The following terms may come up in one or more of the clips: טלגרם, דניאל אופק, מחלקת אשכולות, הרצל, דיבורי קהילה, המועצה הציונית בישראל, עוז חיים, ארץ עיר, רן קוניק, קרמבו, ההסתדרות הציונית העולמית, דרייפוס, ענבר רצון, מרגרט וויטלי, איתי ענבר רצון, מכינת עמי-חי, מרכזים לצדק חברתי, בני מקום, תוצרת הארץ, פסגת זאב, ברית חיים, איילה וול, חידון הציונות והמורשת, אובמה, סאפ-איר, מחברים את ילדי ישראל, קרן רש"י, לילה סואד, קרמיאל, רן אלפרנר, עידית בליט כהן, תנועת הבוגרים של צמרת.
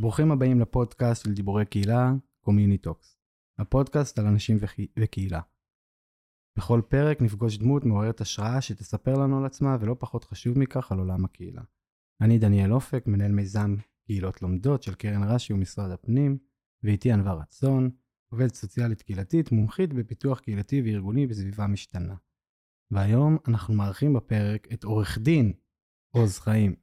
ברוכים הבאים לפודקאסט של דיבורי קהילה, Community Talks, הפודקאסט על אנשים וקהילה. בכל פרק נפגוש דמות מעוררת השראה שתספר לנו על עצמה ולא פחות חשוב מכך על עולם הקהילה. אני דניאל אופק, מנהל מיזם קהילות לומדות של קרן רש"י ומשרד הפנים, ואיתי ענבר רצון, עובדת סוציאלית קהילתית, מומחית בפיתוח קהילתי וארגוני בסביבה משתנה. והיום אנחנו מארחים בפרק את עורך דין עוז חיים.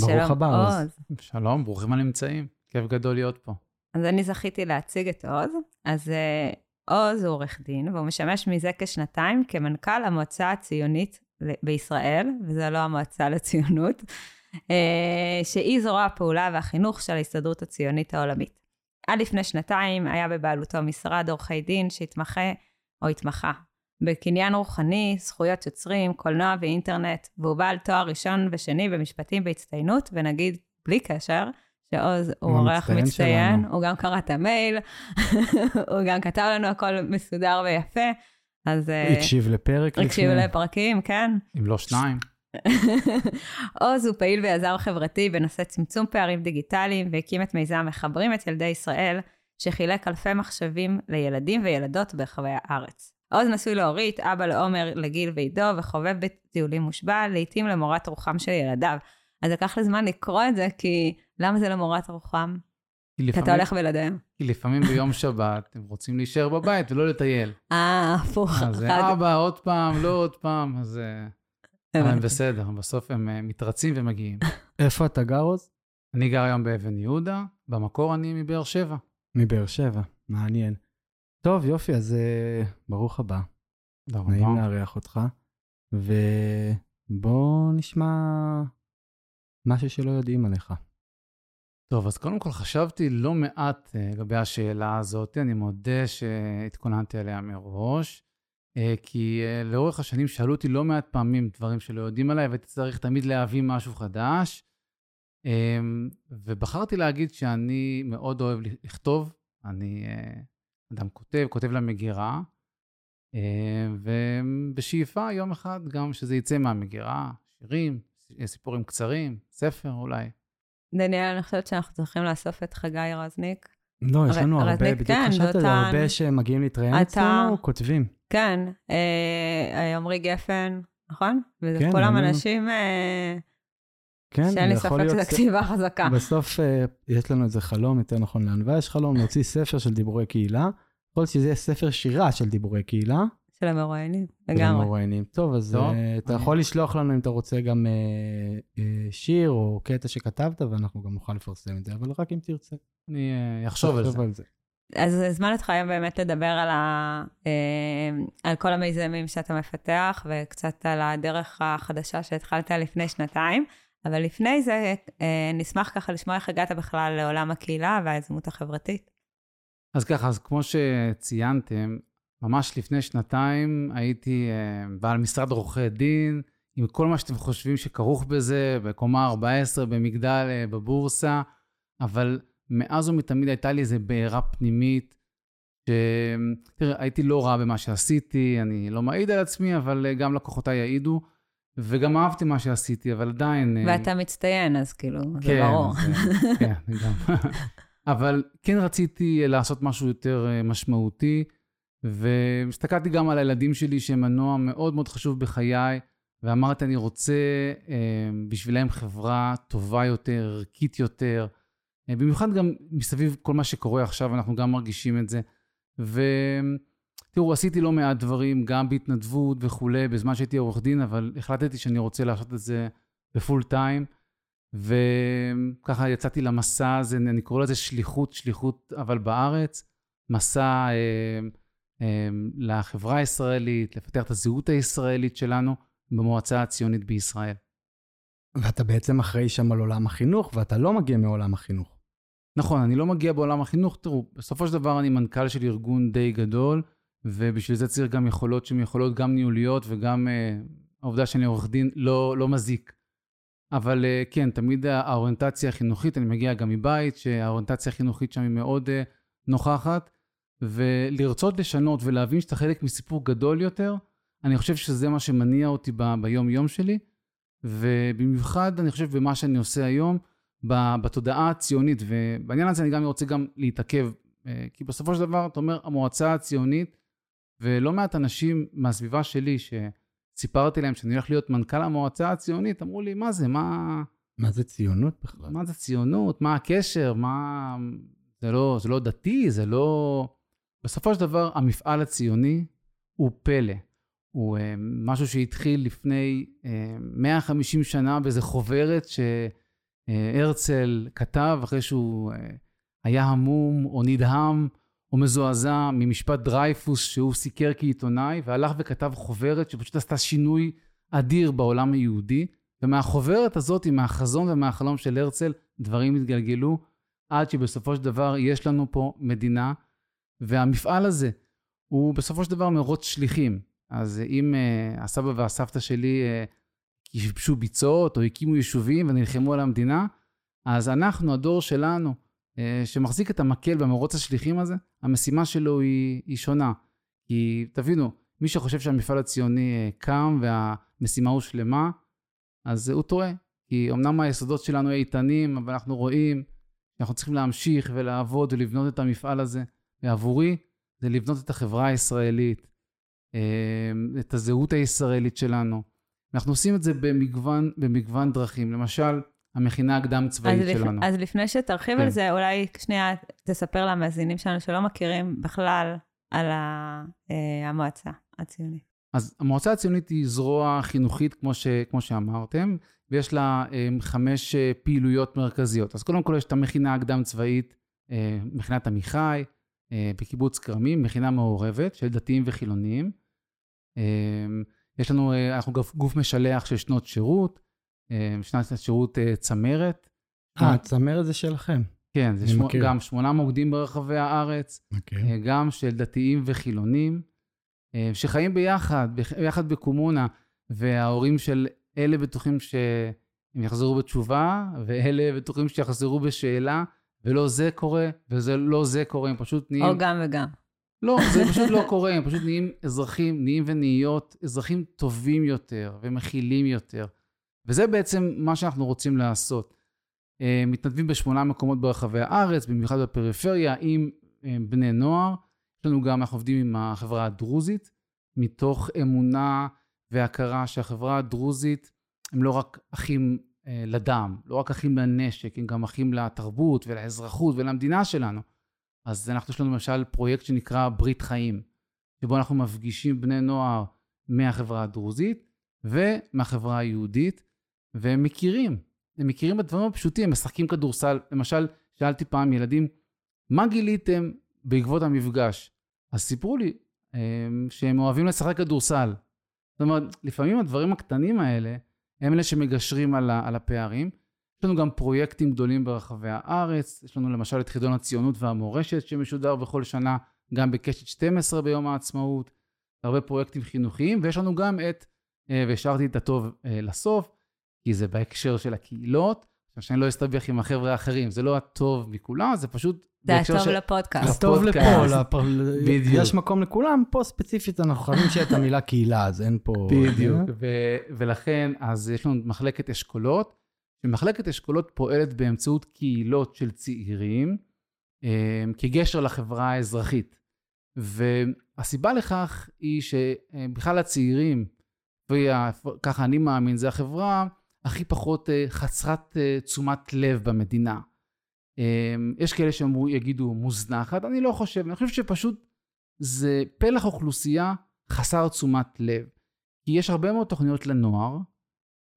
ברוך הבא, עוז. שלום, ברוכים הנמצאים. כיף גדול להיות פה. אז אני זכיתי להציג את עוז. אז עוז הוא עורך דין, והוא משמש מזה כשנתיים כמנכ"ל המועצה הציונית בישראל, וזה לא המועצה לציונות, שהיא זרוע הפעולה והחינוך של ההסתדרות הציונית העולמית. עד לפני שנתיים היה בבעלותו משרד עורכי דין שהתמחה או התמחה בקניין רוחני, זכויות יוצרים, קולנוע ואינטרנט, והוא בעל תואר ראשון ושני במשפטים בהצטיינות, ונגיד, בלי קשר, שעוז הוא עורך מצטיין, הוא גם קרא את המייל, הוא גם כתב לנו הכל מסודר ויפה, אז... הקשיב לפרק. הקשיב לפרקים, כן. אם לא שניים. עוז הוא פעיל ויזם חברתי בנושא צמצום פערים דיגיטליים, והקים את מיזם מחברים את ילדי ישראל, שחילק אלפי מחשבים לילדים וילדות ברחבי הארץ. עוז נשוי להורית, אבא לעומר, לגיל ועידו, וחובב בטיולים מושבע, לעתים למורת רוחם של ילדיו. אז לקח לזמן לקרוא את זה, כי למה זה למורת רוחם? כי אתה הולך בלעדיהם. כי לפעמים ביום שבת, הם רוצים להישאר בבית ולא לטייל. הפוך. אז אבא, עוד פעם, לא עוד פעם, אז הם בסדר. בסוף הם מתרצים ומגיעים. איפה אתה גר, עוז? אני גר היום באבן יהודה, במקור אני מבאר שבע. מבאר שבע, מעניין. טוב, יופי, אז ברוך הבא. נעים להריח אותך. ובוא נשמע משהו שלא יודעים עליך. טוב, אז קודם כל חשבתי לא מעט לגבי השאלה הזאת. אני מודה שהתכוננתי עליה מראש, כי לאורך השנים שאלו אותי לא מעט פעמים דברים שלא יודעים עליי, והייתי צריך תמיד להביא משהו חדש. ובחרתי להגיד שאני מאוד אוהב לכתוב. אני... אדם כותב למגירה, ובשאיפה יום אחד גם שזה יצא מהמגירה, שירים, סיפורים קצרים, ספר אולי. דניאל, אני חושבת שאנחנו צריכים לאסוף את חגי רזניק. לא, יש לנו הרבה, בדיוק חשבת על הרבה שמגיעים להתראיין אצלנו, כותבים. כן, עמרי גפן, נכון? וזה כולם אנשים שאין לי ספק שזה כתיבה חזקה. בסוף יש לנו איזה חלום, יותר נכון לענווה, יש חלום להוציא ספר של דיבורי קהילה, כל שזה ספר שירה של דיבורי קהילה. של המרואיינים, לגמרי. טוב, אז אתה יכול לשלוח לנו אם אתה רוצה גם שיר או קטע שכתבת, ואנחנו גם נוכל לפרסם את זה, אבל רק אם תרצה. אני אחשוב על זה. אז הזמן אותך היום באמת לדבר על כל המיזמים שאתה מפתח, וקצת על הדרך החדשה שהתחלת לפני שנתיים. אבל לפני זה, נשמח ככה לשמוע איך הגעת בכלל לעולם הקהילה והיזמות החברתית. אז ככה, אז כמו שציינתם, ממש לפני שנתיים הייתי בעל משרד עורכי דין, עם כל מה שאתם חושבים שכרוך בזה, בקומה 14, במגדל, בבורסה, אבל מאז ומתמיד הייתה לי איזו בעירה פנימית, שתראה, הייתי לא רע במה שעשיתי, אני לא מעיד על עצמי, אבל גם לקוחותיי יעידו, וגם אהבתי מה שעשיתי, אבל עדיין... ואתה מצטיין, אז כאילו, זה ברור. כן, גם. אבל כן רציתי לעשות משהו יותר משמעותי, והסתכלתי גם על הילדים שלי, שהם מנוע מאוד מאוד חשוב בחיי, ואמרתי, אני רוצה בשבילהם חברה טובה יותר, ערכית יותר, במיוחד גם מסביב כל מה שקורה עכשיו, אנחנו גם מרגישים את זה, תראו, עשיתי לא מעט דברים, גם בהתנדבות וכולי, בזמן שהייתי עורך דין, אבל החלטתי שאני רוצה לעשות את זה בפול טיים, וככה יצאתי למסע הזה, אני קורא לזה שליחות, אבל בארץ, מסע לחברה הישראלית, לפתח את הזהות הישראלית שלנו, במועצה הציונית בישראל. ואתה בעצם אחראי שם על עולם החינוך, ואתה לא מגיע מעולם החינוך. נכון, אני לא מגיע בעולם החינוך, תראו, בסופו של דבר אני מנכ"ל של ארגון די גדול, ובשביל זה צריך גם יכולות שהן יכולות גם ניהוליות, וגם העובדה שאני עורך דין לא מזיק. אבל כן, תמיד האוריינטציה החינוכית, אני מגיע גם מבית, שהאוריינטציה החינוכית שם היא מאוד נוכחת, ולרצות לשנות ולהבין שאתה חלק מסיפור גדול יותר, אני חושב שזה מה שמניע אותי ביום-יום שלי, ובמיוחד אני חושב במה שאני עושה היום, בתודעה הציונית, ובעניין הזה אני גם רוצה גם להתעכב, כי בסופו של דבר, אתה אומר, המועצה הציונית, ולא מעט אנשים מהסביבה שלי שסיפרתי להם שאני הולך להיות מנכ"ל המועצה הציונית, אמרו לי, מה זה? מה זה ציונות בכלל? מה זה ציונות? מה הקשר? מה... זה לא דתי, זה לא... בסופו של דבר, המפעל הציוני הוא פלא. הוא משהו שהתחיל לפני 150 שנה, וזה חוברת שהרצל כתב אחרי שהוא היה המום או נדהם או מזועזע ממשפט דרייפוס שהוא סיקר כעיתונאי, והלך וכתב חוברת שפשוט עשתה שינוי אדיר בעולם היהודי, ומהחוברת הזאת, מהחזון ומהחלום של הרצל, דברים התגלגלו, עד שבסופו של דבר יש לנו פה מדינה, והמפעל הזה הוא בסופו של דבר מרוץ שליחים. אז אם הסבא והסבתא שלי יישבשו ביצות או הקימו יישובים ונלחמו על המדינה, אז אנחנו, הדור שלנו, שמחזיק את המקל במרוץ השליחים הזה, המשימה שלו היא שונה. כי תבינו, מי שחושב שהמפעל הציוני קם והמשימה הוא שלמה, אז הוא טועה. כי אמנם היסודות שלנו איתנים, אבל אנחנו רואים שאנחנו צריכים להמשיך ולעבוד ולבנות את המפעל הזה. ועבורי זה לבנות את החברה הישראלית, את הזהות הישראלית שלנו. אנחנו עושים את זה במגוון דרכים. למשל, המכינה הקדם צבאית שלנו. אז לפני שתרחיב על זה, אולי שנייה תספר למאזינים שלנו שלא מכירים בכלל על המועצה הציונית. אז המועצה הציונית היא זרוע חינוכית, כמו שאמרתם, ויש לה 5 פעילויות מרכזיות. אז קודם כל יש את המכינה הקדם צבאית, מכינת עמי-חי, בקיבוץ קרמיאל, מכינה מעורבת של דתיים וחילוניים. יש לנו, אנחנו גוף משלח של שנות שירות, שנת שירות צמרת. צמרת זה שלכם. כן, זה גם 8 מוקדים ברחבי הארץ, גם של דתיים וחילונים, שחיים ביחד בקומונה, וההורים של אלה בטוחים שהם יחזרו בתשובה, ואלה בטוחים שיחזרו בשאלה, ולא זה קורה, וזה לא זה קורה, הם פשוט נהיים... או גם וגם. לא, זה פשוט לא קורה, הם פשוט נהיים אזרחים, נהיים ונהיות, אזרחים טובים יותר, ומכילים יותר. וזה בעצם מה שאנחנו רוצים לעשות. מתנדבים ב8 מקומות ברחבי הארץ, במיוחד בפריפריה, עם בני נוער. יש לנו גם, אנחנו עובדים עם החברה הדרוזית, מתוך אמונה והכרה שהחברה הדרוזית, הם לא רק אחים לדם, לא רק אחים לנשק, הם גם אחים לתרבות ולאזרחות ולמדינה שלנו. אז אנחנו, יש לנו למשל פרויקט שנקרא ברית חיים, שבו אנחנו מפגישים בני נוער מהחברה הדרוזית ומהחברה היהודית, והם מכירים. הם מכירים בדברים הפשוטים, הם משחקים כדורסל. למשל, שאלתי פעם ילדים, מה גיליתם בעקבות המפגש? אז סיפרו לי שהם אוהבים לשחק כדורסל. זאת אומרת, לפעמים הדברים הקטנים האלה, הם אלה שמגשרים על הפערים. יש לנו גם פרויקטים גדולים ברחבי הארץ. יש לנו למשל את חידון הציונות והמורשת, שמשודר בכל שנה, גם בקשת 12 ביום העצמאות. הרבה פרויקטים חינוכיים, ויש לנו גם את, והשארתי את הטוב לסוף, כי זה בהקשר של הקהילות, שאני לא אסתבך עם החבר'ה האחרים. זה לא הטוב מכולם, זה פשוט... זה הטוב לפודקאסט. הטוב לפה, יש מקום לכולם, פה ספציפית אנחנו חייבים שיהיה את המילה קהילה, אז אין פה... בדיוק, ולכן, אז יש לנו מחלקת אשכולות, ומחלקת אשכולות פועלת באמצעות קהילות של צעירים, כגשר לחברה האזרחית. והסיבה לכך היא שבכלל הצעירים, וככה אני מאמין, זה החברה הכי פחות חסרת תשומת לב במדינה. יש כאלה שיגידו מוזנחת, אני לא חושב, אני חושב שפשוט זה פלח אוכלוסייה חסר תשומת לב. כי יש הרבה מאוד תוכניות לנוער,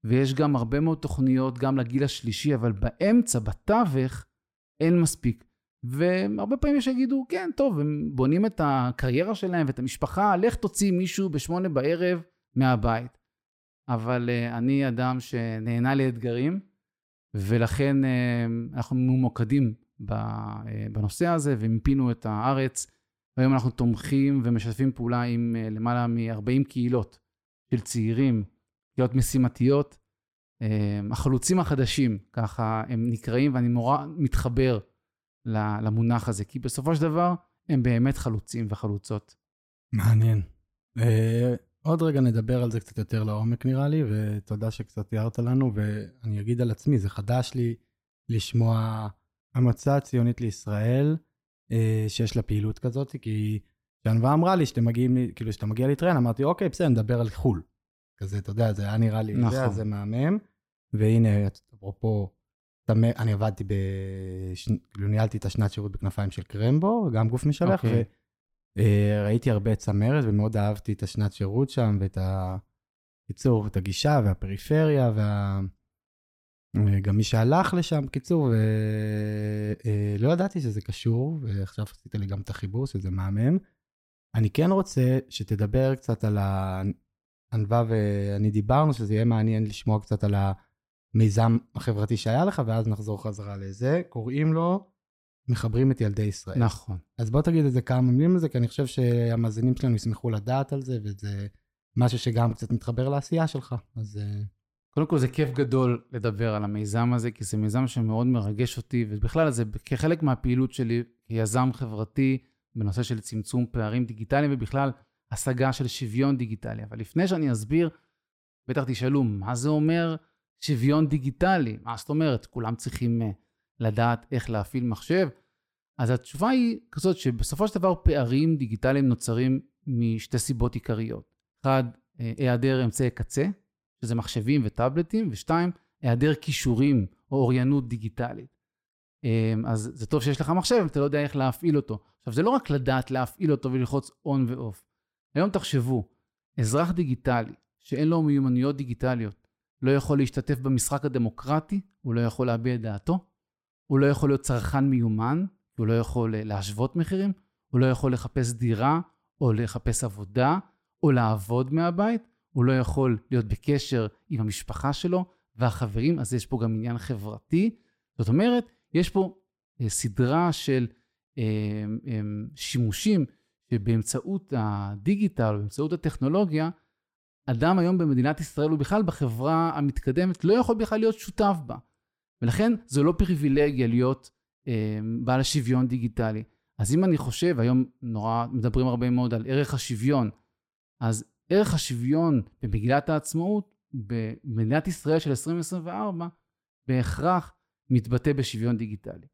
ויש גם הרבה מאוד תוכניות גם לגיל השלישי, אבל באמצע, בתווך, אין מספיק. והרבה פעמים יש שיגידו, כן, טוב, הם בונים את הקריירה שלהם ואת המשפחה, לך תוציא מישהו 20:00 מהבית. אבל אני אדם שנהנה לאתגרים, ולכן אנחנו ממוקדים בנושא הזה, ומפינו את הארץ, והיום אנחנו תומכים ומשתפים פעולה עם למעלה מ-40 קהילות של צעירים, קהילות משימתיות, החלוצים החדשים, ככה הם נקראים, ואני נורא מתחבר למונח הזה, כי בסופו של דבר הם באמת חלוצים וחלוצות. מעניין. עוד רגע נדבר על זה קצת יותר לעומק נראה לי, ותודה שקצת תיארת לנו, ואני אגיד על עצמי, זה חדש לי לשמוע המועצה הציונית לישראל, שיש לה פעילות כזאת, כי שענבה אמרה לי, שאתה מגיע להתראיין, אמרתי, אוקיי, בסדר, נדבר על חול. כזה, אתה יודע, זה היה נראה לי, נכון. זה מהמם, והנה, אפרופו, אני עבדתי, ניהלתי את השנת שירות בכנפיים של קרמבו, גם גוף משלח, אוקיי. ראיתי הרבה צמרת, ומאוד אהבתי את השנת שירות שם, ואת הקיצור, את הגישה, והפריפריה, וגם מי שהלך לשם, קיצור, ולא ידעתי שזה קשור, ועכשיו עשיתי לי גם את החיבור, שזה מהמם. אני כן רוצה שתדבר קצת על הענבה, ואני דיברנו, שזה יהיה מעניין לשמוע קצת על המיזם החברתי שהיה לך, ואז נחזור חזרה לזה, קוראים לו, מחברים את ילדי ישראל. נכון. אז בוא תגיד את זה כמה מילים על זה, כי אני חושב שהמאזינים שלנו ישמחו לדעת על זה, וזה משהו שגם קצת מתחבר לעשייה שלך. אז קודם כל זה כיף גדול לדבר על המיזם הזה, כי זה מיזם שמאוד מרגש אותי, ובכלל זה כחלק מהפעילות שלי, יזם חברתי בנושא של צמצום פערים דיגיטליים, ובכלל השגה של שוויון דיגיטלי. אבל לפני שאני אסביר, בטח תשאלו, מה זה אומר שוויון דיגיטלי? מה זאת אומרת? כולם צריכים לדעת איך להפעיל מחשב. אז התשובה היא כזאת שבסופו של דבר פערים דיגיטליים נוצרים משתי סיבות עיקריות. אחד, היעדר אמצעי קצה, שזה מחשבים וטאבלטים, ושתיים, היעדר כישורים או אוריינות דיגיטלית. אז זה טוב שיש לך מחשב, אתה לא יודע איך להפעיל אותו. עכשיו, זה לא רק לדעת להפעיל אותו וללחוץ און ואוף. היום תחשבו, אזרח דיגיטלי שאין לו מיומנויות דיגיטליות, לא יכול להשתתף במשחק הדמוקרטי, הוא לא יכול להביע את דעתו, הוא לא יכול להיות צרכן מיומן, הוא לא יכול להשוות מחירים, הוא לא יכול לחפש דירה, או לחפש עבודה, או לעבוד מהבית, הוא לא יכול להיות בקשר עם המשפחה שלו, והחברים, אז יש פה גם עניין חברתי. זאת אומרת, יש פה סדרה של שימושים, שבאמצעות הדיגיטל, באמצעות הטכנולוגיה, אדם היום במדינת ישראל, ובכלל בחברה המתקדמת, לא יכול בכלל להיות שותף בה. ולכן זו לא פריבילגיה להיות בעל השוויון דיגיטלי. אז אם אני חושב, היום נורא מדברים הרבה מאוד על ערך השוויון, אז ערך השוויון במגילת העצמאות, במדינת ישראל של 2024, בהכרח מתבטא בשוויון דיגיטלי.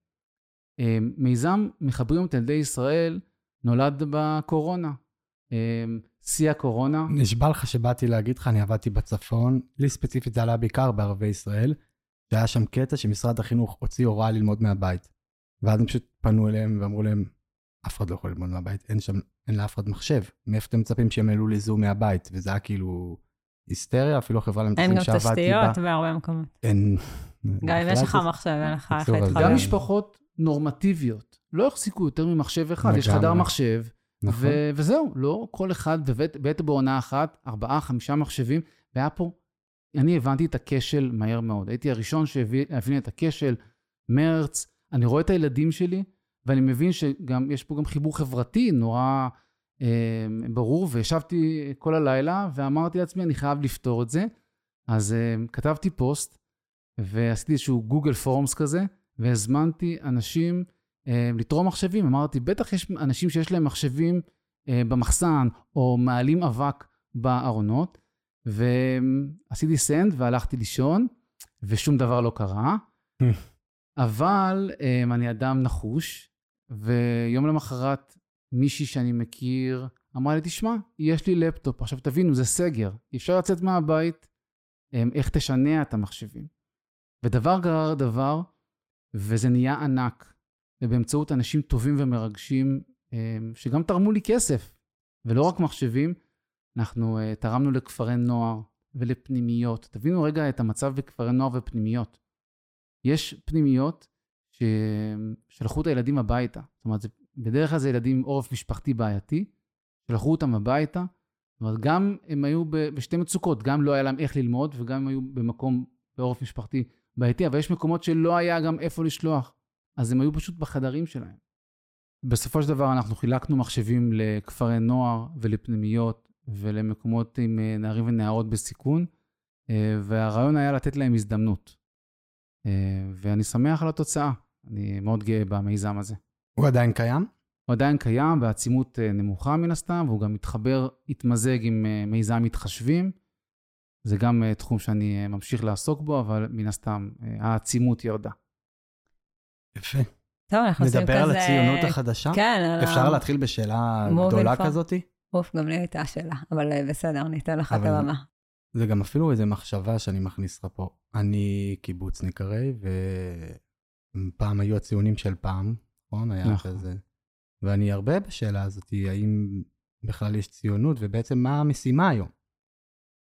מיזם מחברים את ילדי ישראל, נולד בקורונה. שיא הקורונה. נשבע לך שבאתי להגיד לך, אני עבדתי בצפון, לי ספציפית זה עלה בעיקר בערבי ישראל, שהיה שם קטע שמשרד החינוך הוציא הוראה ללמוד מהבית. ואז הם פשוט פנו אליהם ואמרו להם, אף אחד לא יכול ללמוד מהבית, אין לאף אחד מחשב. מאיפה אתם מצפים שהם העלו לזום מהבית? וזה היה כאילו היסטריה, אפילו החברה להם תחשבים שעבדתי בה. אין גם תשתיות בהרבה מקומות. אין. גם אם יש לך מחשב, אין לך איך להתחבר. גם משפחות נורמטיביות לא החזיקו יותר ממחשב אחד. יש חדר מחשב, וזהו. לא כל אחד בבית בעונה אחת, 4-5 מחשבים, והיה פה אני הבנתי את הכשל מהר מאוד. הייתי הראשון שהבין את הכשל, מרץ, אני רואה את הילדים שלי, ואני מבין שיש פה גם חיבור חברתי נורא ברור, וישבתי כל הלילה, ואמרתי לעצמי, אני חייב לפתור את זה. אז כתבתי פוסט, ועשיתי איזשהו גוגל פורמס כזה, והזמנתי אנשים לתרום מחשבים. אמרתי, בטח יש אנשים שיש להם מחשבים במחסן, או מעלים אבק בארונות, ועשיתי סנד והלכתי לישון, ושום דבר לא קרה, אבל אני אדם נחוש, ויום למחרת מישהי שאני מכיר, אמרה לי, תשמע, יש לי לפטופ, עכשיו תבינו, זה סגר, אפשר לצאת מהבית, איך תשנע את המחשבים. ודבר גרר דבר, וזה נהיה ענק, ובאמצעות אנשים טובים ומרגשים, שגם תרמו לי כסף, ולא רק מחשבים, אנחנו תרמנו לכפרי נוער ולפנימיות. תבינו רגע את המצב בכפרי נוער ופנימיות. יש פנימיות ששלחו את הילדים הביתה. זאת אומרת, בדרך כלל זה ילדים עם עורף משפחתי בעייתי, שלחו אותם הביתה. זאת אומרת, גם הם היו בשתי מצוקות, גם לא היה להם איך ללמוד, וגם הם היו במקום בעורף משפחתי בעייתי, אבל יש מקומות שלא היה גם איפה לשלוח. אז הם היו פשוט בחדרים שלהם. בסופו של דבר אנחנו חילקנו מחשבים לכפרי נוער ולפנימיות, ולמקומות עם נערים ונערות בסיכון, והרעיון היה לתת להם הזדמנות. ואני שמח על התוצאה. אני מאוד גאה במיזם הזה. הוא עדיין קיים? הוא עדיין קיים, בעצימות נמוכה מן הסתם, והוא גם מתחבר, התמזג עם מיזם מתחשבים. זה גם תחום שאני ממשיך לעסוק בו, אבל מן הסתם העצימות ירדה. יפה. טוב, אנחנו עושים כזה... נדבר על הציונות החדשה? כן. אפשר להתחיל בשאלה גדולה כזאת? אוף, גם לי הייתה שאלה, אבל בסדר, ניתן לך את הבמה. זה גם אפילו איזו מחשבה שאני מכניס לך פה. אני קיבוץ נקראי, ופעם היו הציונים של פעם, נכון? היה כזה. ואני הרבה בשאלה הזאת, האם בכלל יש ציונות, ובעצם מה המשימה היום?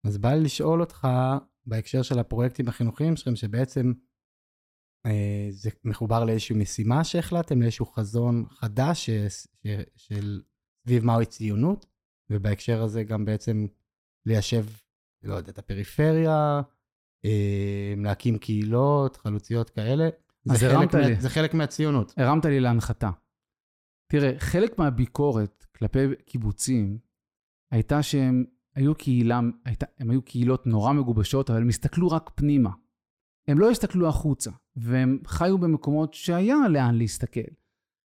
אז בא לי לשאול אותך, בהקשר של הפרויקטים החינוכיים שלכם, שבעצם זה מחובר לאיזושהי משימה שהחלטתם, לאיזשהו חזון חדש של סביב מהוי ציונות, ובהקשר הזה גם בעצם ליישב, לא יודע, את הפריפריה, להקים קהילות, חלוציות כאלה. זה חלק מהציונות. הרמת לי להנחתה. תראה, חלק מהביקורת כלפי קיבוצים הייתה שהם היו קהילות נורא מגובשות, אבל הם הסתכלו רק פנימה. הם לא הסתכלו החוצה, והם חיו במקומות שהיה לאן להסתכל.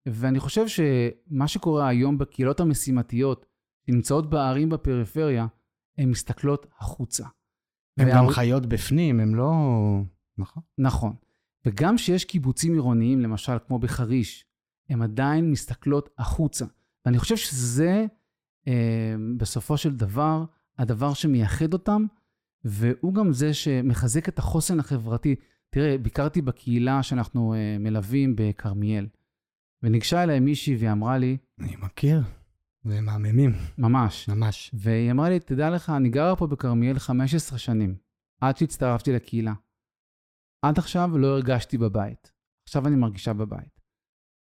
ואני חושב שמה שקורה היום בקהילות המשימתיות, שנמצאות בערים בפריפריה, הן מסתכלות החוצה. הן גם חיות בפנים, הן לא... נכון. נכון. וגם שיש קיבוצים עירוניים, למשל כמו בחריש, הן עדיין מסתכלות החוצה. ואני חושב שזה... בסופו של דבר, הדבר שמייחד אותם, והוא גם זה שמחזק את החוסן החברתי. תראה, ביקרתי בקהילה שאנחנו מלווים בקרמיאל, וניגשה אליי מישהי ואמרה לי, אני מכיר, והם מהממים. ממש. ממש. והיא אמרה לי, תדע לך, אני גרה פה בקרמיאל 15 שנים, עד שהצטרפתי לקהילה. עד עכשיו לא הרגשתי בבית. עכשיו אני מרגישה בבית.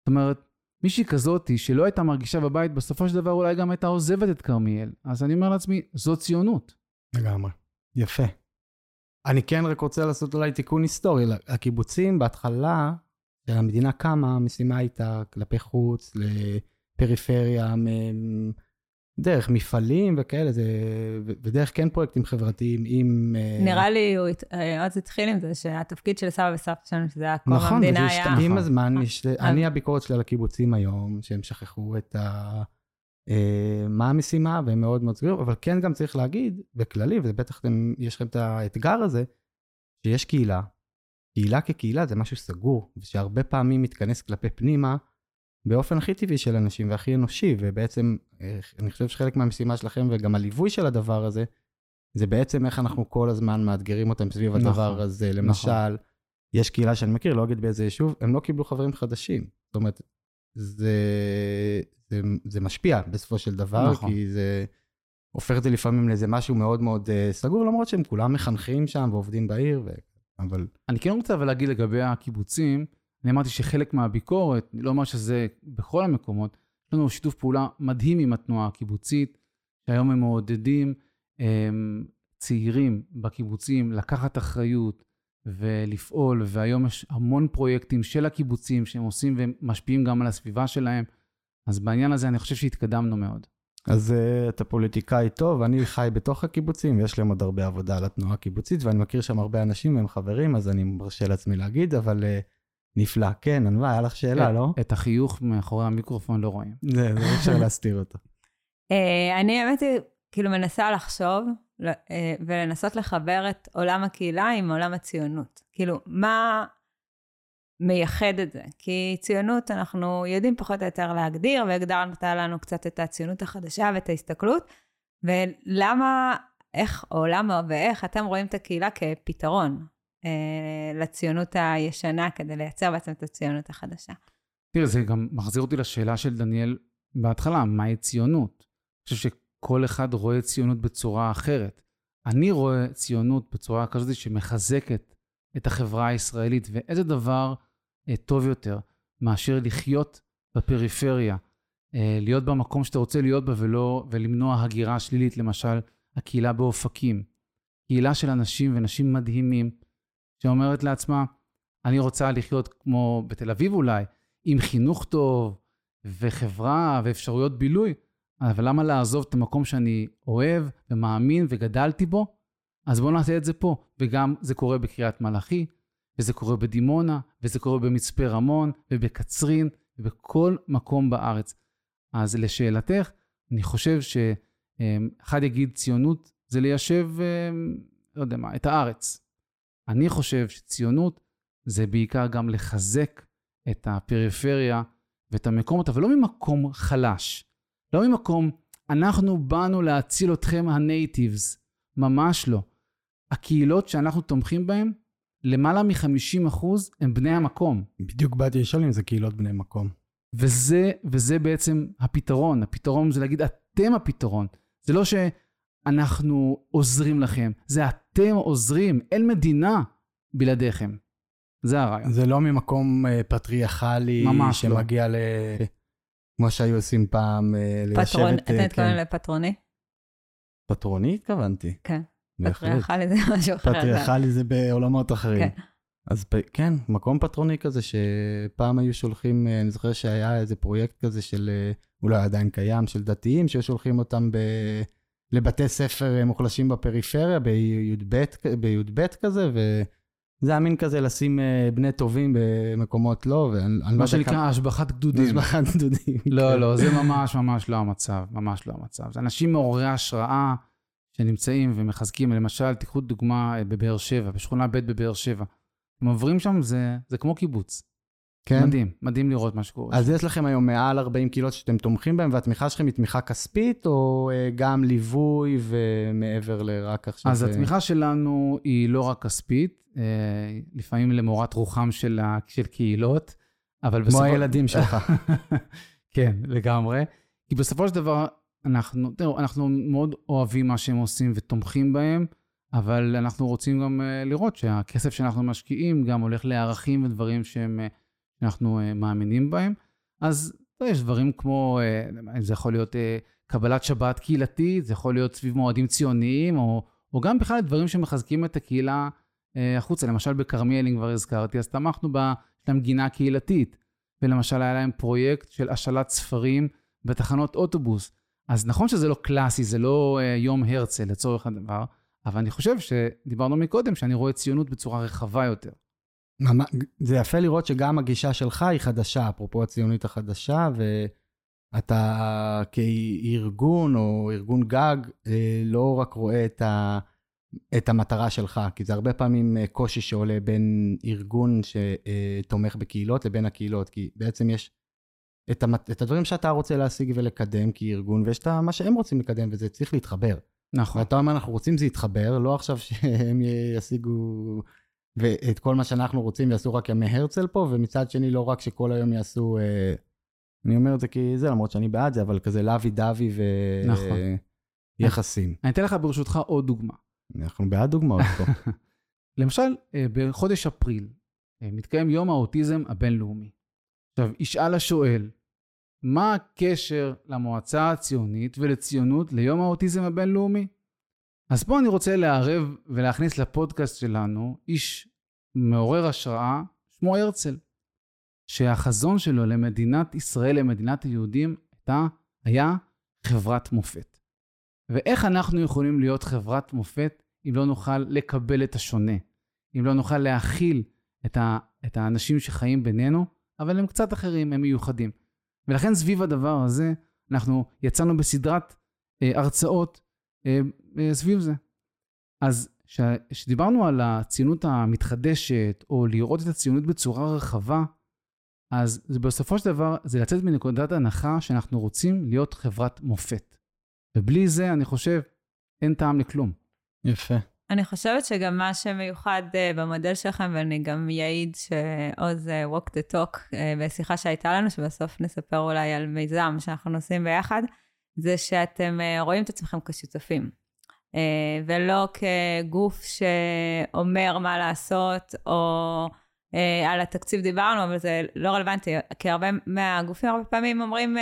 זאת אומרת, מישהי כזאת שלא הייתה מרגישה בבית, בסופו של דבר אולי גם הייתה עוזבת את קרמיאל. אז אני אומר לעצמי, זו ציונות. לגמרי. יפה. אני כן רק רוצה לעשות אולי תיקון היסטורי. הקיבוצים בהתחלה, המדינה קמה, המשימה הייתה כלפי חוץ, לפריפריה, דרך מפעלים וכאלה, ודרך כן פרויקטים חברתיים עם... נראה לי, אז התחיל עם זה, שהתפקיד של סבא וסבתא שלנו, שזה היה כל המדינה היה... נכון, עם הזמן, אני הביקורת שלי על הקיבוצים היום, שהם שכחו את מה המשימה, והם מאוד מאוד סגורים, אבל כן גם צריך להגיד, בכללי, ובטח יש לכם את האתגר הזה, שיש קהילה, קהילה כקהילה זה משהו סגור, ושהרבה פעמים מתכנס כלפי פנימה, באופן הכי טבעי של אנשים והכי אנושי, ובעצם אני חושב שחלק מהמשימה שלכם וגם הליווי של הדבר הזה, זה בעצם איך אנחנו כל הזמן מאתגרים אותם סביב הדבר הזה. למשל, יש קהילה שאני מכיר, לא אגיד באיזה יישוב, הם לא קיבלו חברים חדשים. זאת אומרת, זה משפיע בסופו של דבר, כי זה הופך את זה לפעמים לאיזה משהו מאוד מאוד סגור, למרות שהם כולם מחנכים שם ועובדים בעיר. אני כן רוצה אבל להגיד לגבי הקיבוצים, אני אמרתי שחלק מהביקורת, אני לא אומר שזה בכל המקומות, יש לנו שיתוף פעולה מדהים עם התנועה הקיבוצית, שהיום הם מעודדים צעירים בקיבוצים לקחת אחריות ולפעול, והיום יש המון פרויקטים של הקיבוצים שהם עושים והם משפיעים גם על הסביבה שלהם, אז בעניין הזה אני חושב שהתקדמנו מאוד. אז אתה פוליטיקאי טוב, אני חי בתוך הקיבוצים, ויש להם עוד הרבה עבודה על התנועה הקיבוצית, ואני מכיר שם הרבה אנשים והם חברים, אז אני מרשה לעצמי להגיד, אבל... נפלא, כן, ענבר, היה לך שאלה, לא? את החיוך מאחורי המיקרופון לא רואים. זה, לא אפשר להסתיר אותו. אני האמת היא, כאילו מנסה לחשוב, ולנסות לחבר את עולם הקהילה עם עולם הציונות. כאילו, מה מייחד את זה? כי ציונות, אנחנו יודעים פחות או יותר להגדיר, והגדרנו לנו קצת את הציונות החדשה ואת ההסתכלות, ולמה, איך, או למה ואיך, אתם רואים את הקהילה כפתרון. לציונות הישנה, כדי לייצר בעצם את הציונות החדשה. תראה, זה גם מחזיר אותי לשאלה של דניאל בהתחלה, מהי ציונות? אני חושב שכל אחד רואה ציונות בצורה אחרת. אני רואה ציונות בצורה כזאת שמחזקת את החברה הישראלית, ואיזה דבר טוב יותר מאשר לחיות בפריפריה, להיות במקום שאתה רוצה להיות בה ולמנוע הגירה שלילית, למשל הקהילה באופקים, קהילה של אנשים ונשים מדהימים, שאומרת לעצמה, אני רוצה לחיות כמו בתל אביב אולי, עם חינוך טוב וחברה ואפשרויות בילוי, אבל למה לעזוב את המקום שאני אוהב ומאמין וגדלתי בו? אז בואו נעשה את זה פה, וגם זה קורה בקריית מלאכי, וזה קורה בדימונה, וזה קורה במצפה רמון, ובקצרין, ובכל מקום בארץ. אז לשאלתך, אני חושב שאחד יגיד ציונות, זה ליישב, לא יודע מה, את הארץ. אני חושב שציונות זה בעיקר גם לחזק את הפריפריה ואת המקומות, אבל לא ממקום חלש, לא ממקום, אנחנו באנו להציל אתכם הנייטיבס, ממש לא. הקהילות שאנחנו תומכים בהן, למעלה מ-50% הם בני המקום. בדיוק באתי לשאול אם זה קהילות בני מקום. וזה בעצם הפתרון. הפתרון זה להגיד, אתם הפתרון. זה לא שאנחנו עוזרים לכם, זה אתם עוזרים, אין מדינה בלעדיכם. זה הרעיון. זה לא ממקום פטריארכלי, שמגיע ל... כמו שהיו עושים פעם, ליישבת... אתה התכוון לפטרוני? פטרוני התכוונתי. כן. פטריארכלי זה משהו אחר. פטריארכלי זה בעולמות אחרים. אז כן, מקום פטרוני כזה שפעם היו שולחים, אני זוכר שהיה איזה פרויקט כזה של, אולי עדיין קיים, של דתיים, ששולחים אותם לבתי ספר מוחלשים בפריפריה, בי"ב כזה, וזה היה מין כזה לשים בני טובים במקומות לא, מה שנקרא השבחת גדודים. השבחת גדודים. לא, זה ממש לא המצב, ממש לא המצב. זה אנשים מעוררי השראה, שנמצאים ומחזקים, למשל, תיקחו דוגמה בבאר שבע, בשכונה ב' בבאר שבע. הם עוברים שם, זה כמו קיבוץ. כן. מדהים לראות מה שקורה. אז יש לכם היום מעל 40 קהילות שאתם תומכים בהם, והתמיכה שלכם היא תמיכה כספית, או גם ליווי ומעבר לרק עכשיו? אז התמיכה שלנו היא לא רק כספית, לפעמים למורת רוחם של קהילות, אבל בסופו... כמו הילדים שלך. כן, לגמרי. כי בסופו של דבר... אנחנו מאוד אוהבים מה שהם עושים ותומכים בהם, אבל אנחנו רוצים גם לראות שהכסף שאנחנו משקיעים גם הולך לערכים ודברים שאנחנו מאמינים בהם. אז יש דברים כמו, זה יכול להיות קבלת שבת קהילתית, זה יכול להיות סביב מועדים ציוניים, או גם בכלל דברים שמחזקים את הקהילה החוצה. למשל בקרמיאל, אם כבר הזכרתי, אז תמכנו בשלם גינה קהילתית, ולמשל היה להם פרויקט של השאלת ספרים בתחנות אוטובוס. אז נכון שזה לא קלאסי, זה לא יום הרצל לצורך הדבר, אבל אני חושב שדיברנו מקודם שאני רואה ציונות בצורה רחבה יותר. זה יפה לראות שגם הגישה שלך היא חדשה, אפרופו הציונית החדשה, ואתה כארגון או ארגון גג לא רק רואה את המטרה שלך, כי זה הרבה פעמים קושי שעולה בין ארגון שתומך בקהילות לבין הקהילות, כי בעצם יש... את הדברים שאתה רוצה להשיג ולקדם כארגון, ויש את מה שהם רוצים לקדם, וזה צריך להתחבר. נכון. ואתה אומר, אנחנו רוצים זה יתחבר, לא עכשיו שהם ישיגו את כל מה שאנחנו רוצים, יעשו רק ימי הרצל פה, ומצד שני לא רק שכל היום יעשו, אני אומר את זה כי זה, למרות שאני בעד זה, אבל כזה לוי דווי ויחסים. אני אתן לך ברשותך עוד דוגמה. אנחנו בעד דוגמאות פה. למשל, בחודש אפריל, מתקיים יום האוטיזם הבינלאומי. עכשיו, ישאל השואל, מה הקשר למועצה הציונית ולציונות ליום האוטיזם הבינלאומי? אז פה אני רוצה לערב ולהכניס לפודקאסט שלנו איש מעורר השראה, שמו הרצל, שהחזון שלו למדינת ישראל, למדינת היהודים, היה חברת מופת. ואיך אנחנו יכולים להיות חברת מופת אם לא נוכל לקבל את השונה, אם לא נוכל להכיל את האנשים שחיים בינינו, אבל הם קצת אחרים, הם מיוחדים. ולכן סביב הדבר הזה, אנחנו יצאנו בסדרת הרצאות סביב זה. אז כשדיברנו על הציונות המתחדשת, או לראות את הציונות בצורה רחבה, אז בסופו של דבר, זה לצאת מנקודת הנחה שאנחנו רוצים להיות חברת מופת. ובלי זה, אני חושב, אין טעם לכלום. יפה. אני חושבת שגם מה שמיוחד במודל שלכם, ואני גם יעיד שעוז walk the talk בשיחה שהייתה לנו, שבסוף נספר אולי על מיזם שאנחנו נוסעים ביחד, זה שאתם רואים את עצמכם כשותפים, ולא כגוף שאומר מה לעשות, או על התקציב דיברנו, אבל זה לא רלוונטי, כי הרבה מהגופים הרבה פעמים אומרים,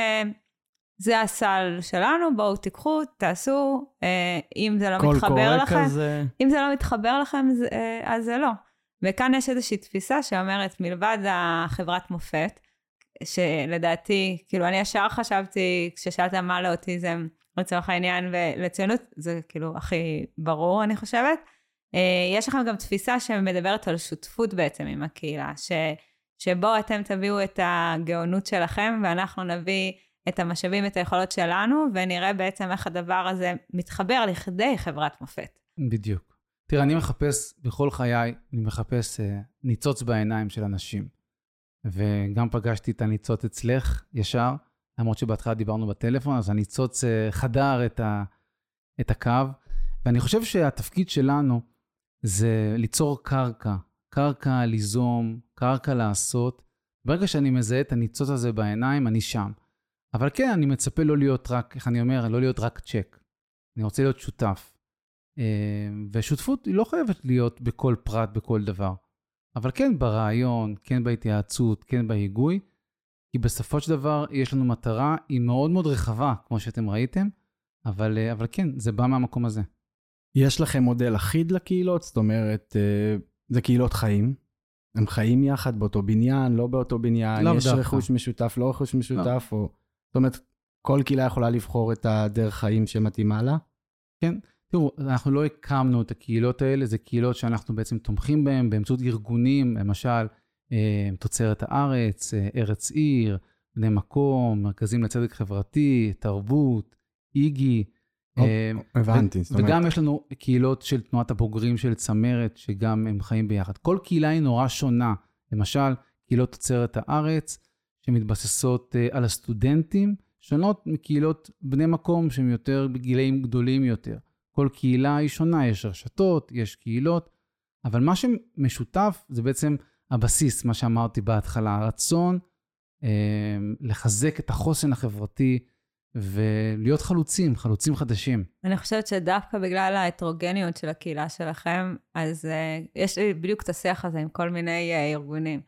זה הסל שלנו, בואו תיקחו, תעשו, אם זה לא מתחבר לכם, אם זה לא מתחבר לכם, אז זה לא. וכאן יש איזושהי תפיסה שאומרת, מלבד החברת מופת, שלדעתי, כאילו אני ישר חשבתי, כששאלת מה לאוטיזם, לצורך העניין ולציונות, זה כאילו הכי ברור, אני חושבת. יש לכם גם תפיסה שמדברת על שותפות בעצם עם הקהילה, שבו אתם תביאו את הגאונות שלכם, ואנחנו נביא... את המשאבים, את היכולות שלנו, ונראה בעצם איך הדבר הזה מתחבר לכדי חברת מופת. בדיוק. תראה, אני מחפש, בכל חיי, אני מחפש ניצוץ בעיניים של אנשים. וגם פגשתי את הניצוץ אצלך ישר, למרות שבהתחלה דיברנו בטלפון, אז הניצוץ חדר את הקו, ואני חושב שהתפקיד שלנו זה ליצור קרקע, קרקע ליזום, קרקע לעשות. ברגע שאני מזהה את הניצוץ הזה בעיניים, אני שם. אבל כן, אני מצפה לא להיות רק, איך אני אומר, לא להיות רק צ'ק. אני רוצה להיות שותף. ושותפות היא לא חייבת להיות בכל פרט, בכל דבר. אבל כן ברעיון, כן בהתייעצות, כן בהיגוי, כי בסופו של דבר יש לנו מטרה, היא מאוד מאוד רחבה, כמו שאתם ראיתם, אבל כן, זה בא מהמקום הזה. יש לכם מודל אחיד לקהילות? זאת אומרת, זה קהילות חיים? הם חיים יחד באותו בניין, לא באותו בניין, יש רכוש משותף, לא רכוש משותף, או... זאת אומרת, כל קהילה יכולה לבחור את הדרך חיים שמתאימה לה? כן, תראו, אנחנו לא הקמנו את הקהילות האלה, זה קהילות שאנחנו בעצם תומכים בהן, באמצעות ארגונים, למשל, תוצרת הארץ, ארץ עיר, בני מקום, מרכזים לצדק חברתי, תרבות, איגי. הבנתי. וגם יש לנו קהילות של תנועת הבוגרים של צמרת, שגם הם חיים ביחד. כל קהילה היא נורא שונה. למשל, קהילות תוצרת הארץ, שמתבססות על הסטודנטים, שונות מקהילות בני מקום, שהם יותר בגילאים גדולים יותר. כל קהילה היא שונה, יש רשתות, יש קהילות, אבל מה שמשותף זה בעצם הבסיס, מה שאמרתי בהתחלה, הרצון לחזק את החוסן החברתי ולהיות חלוצים, חלוצים חדשים. אני חושבת שדווקא בגלל ההטרוגניות של הקהילה שלכם, אז יש לי בדיוק את השיח הזה עם כל מיני ארגונים,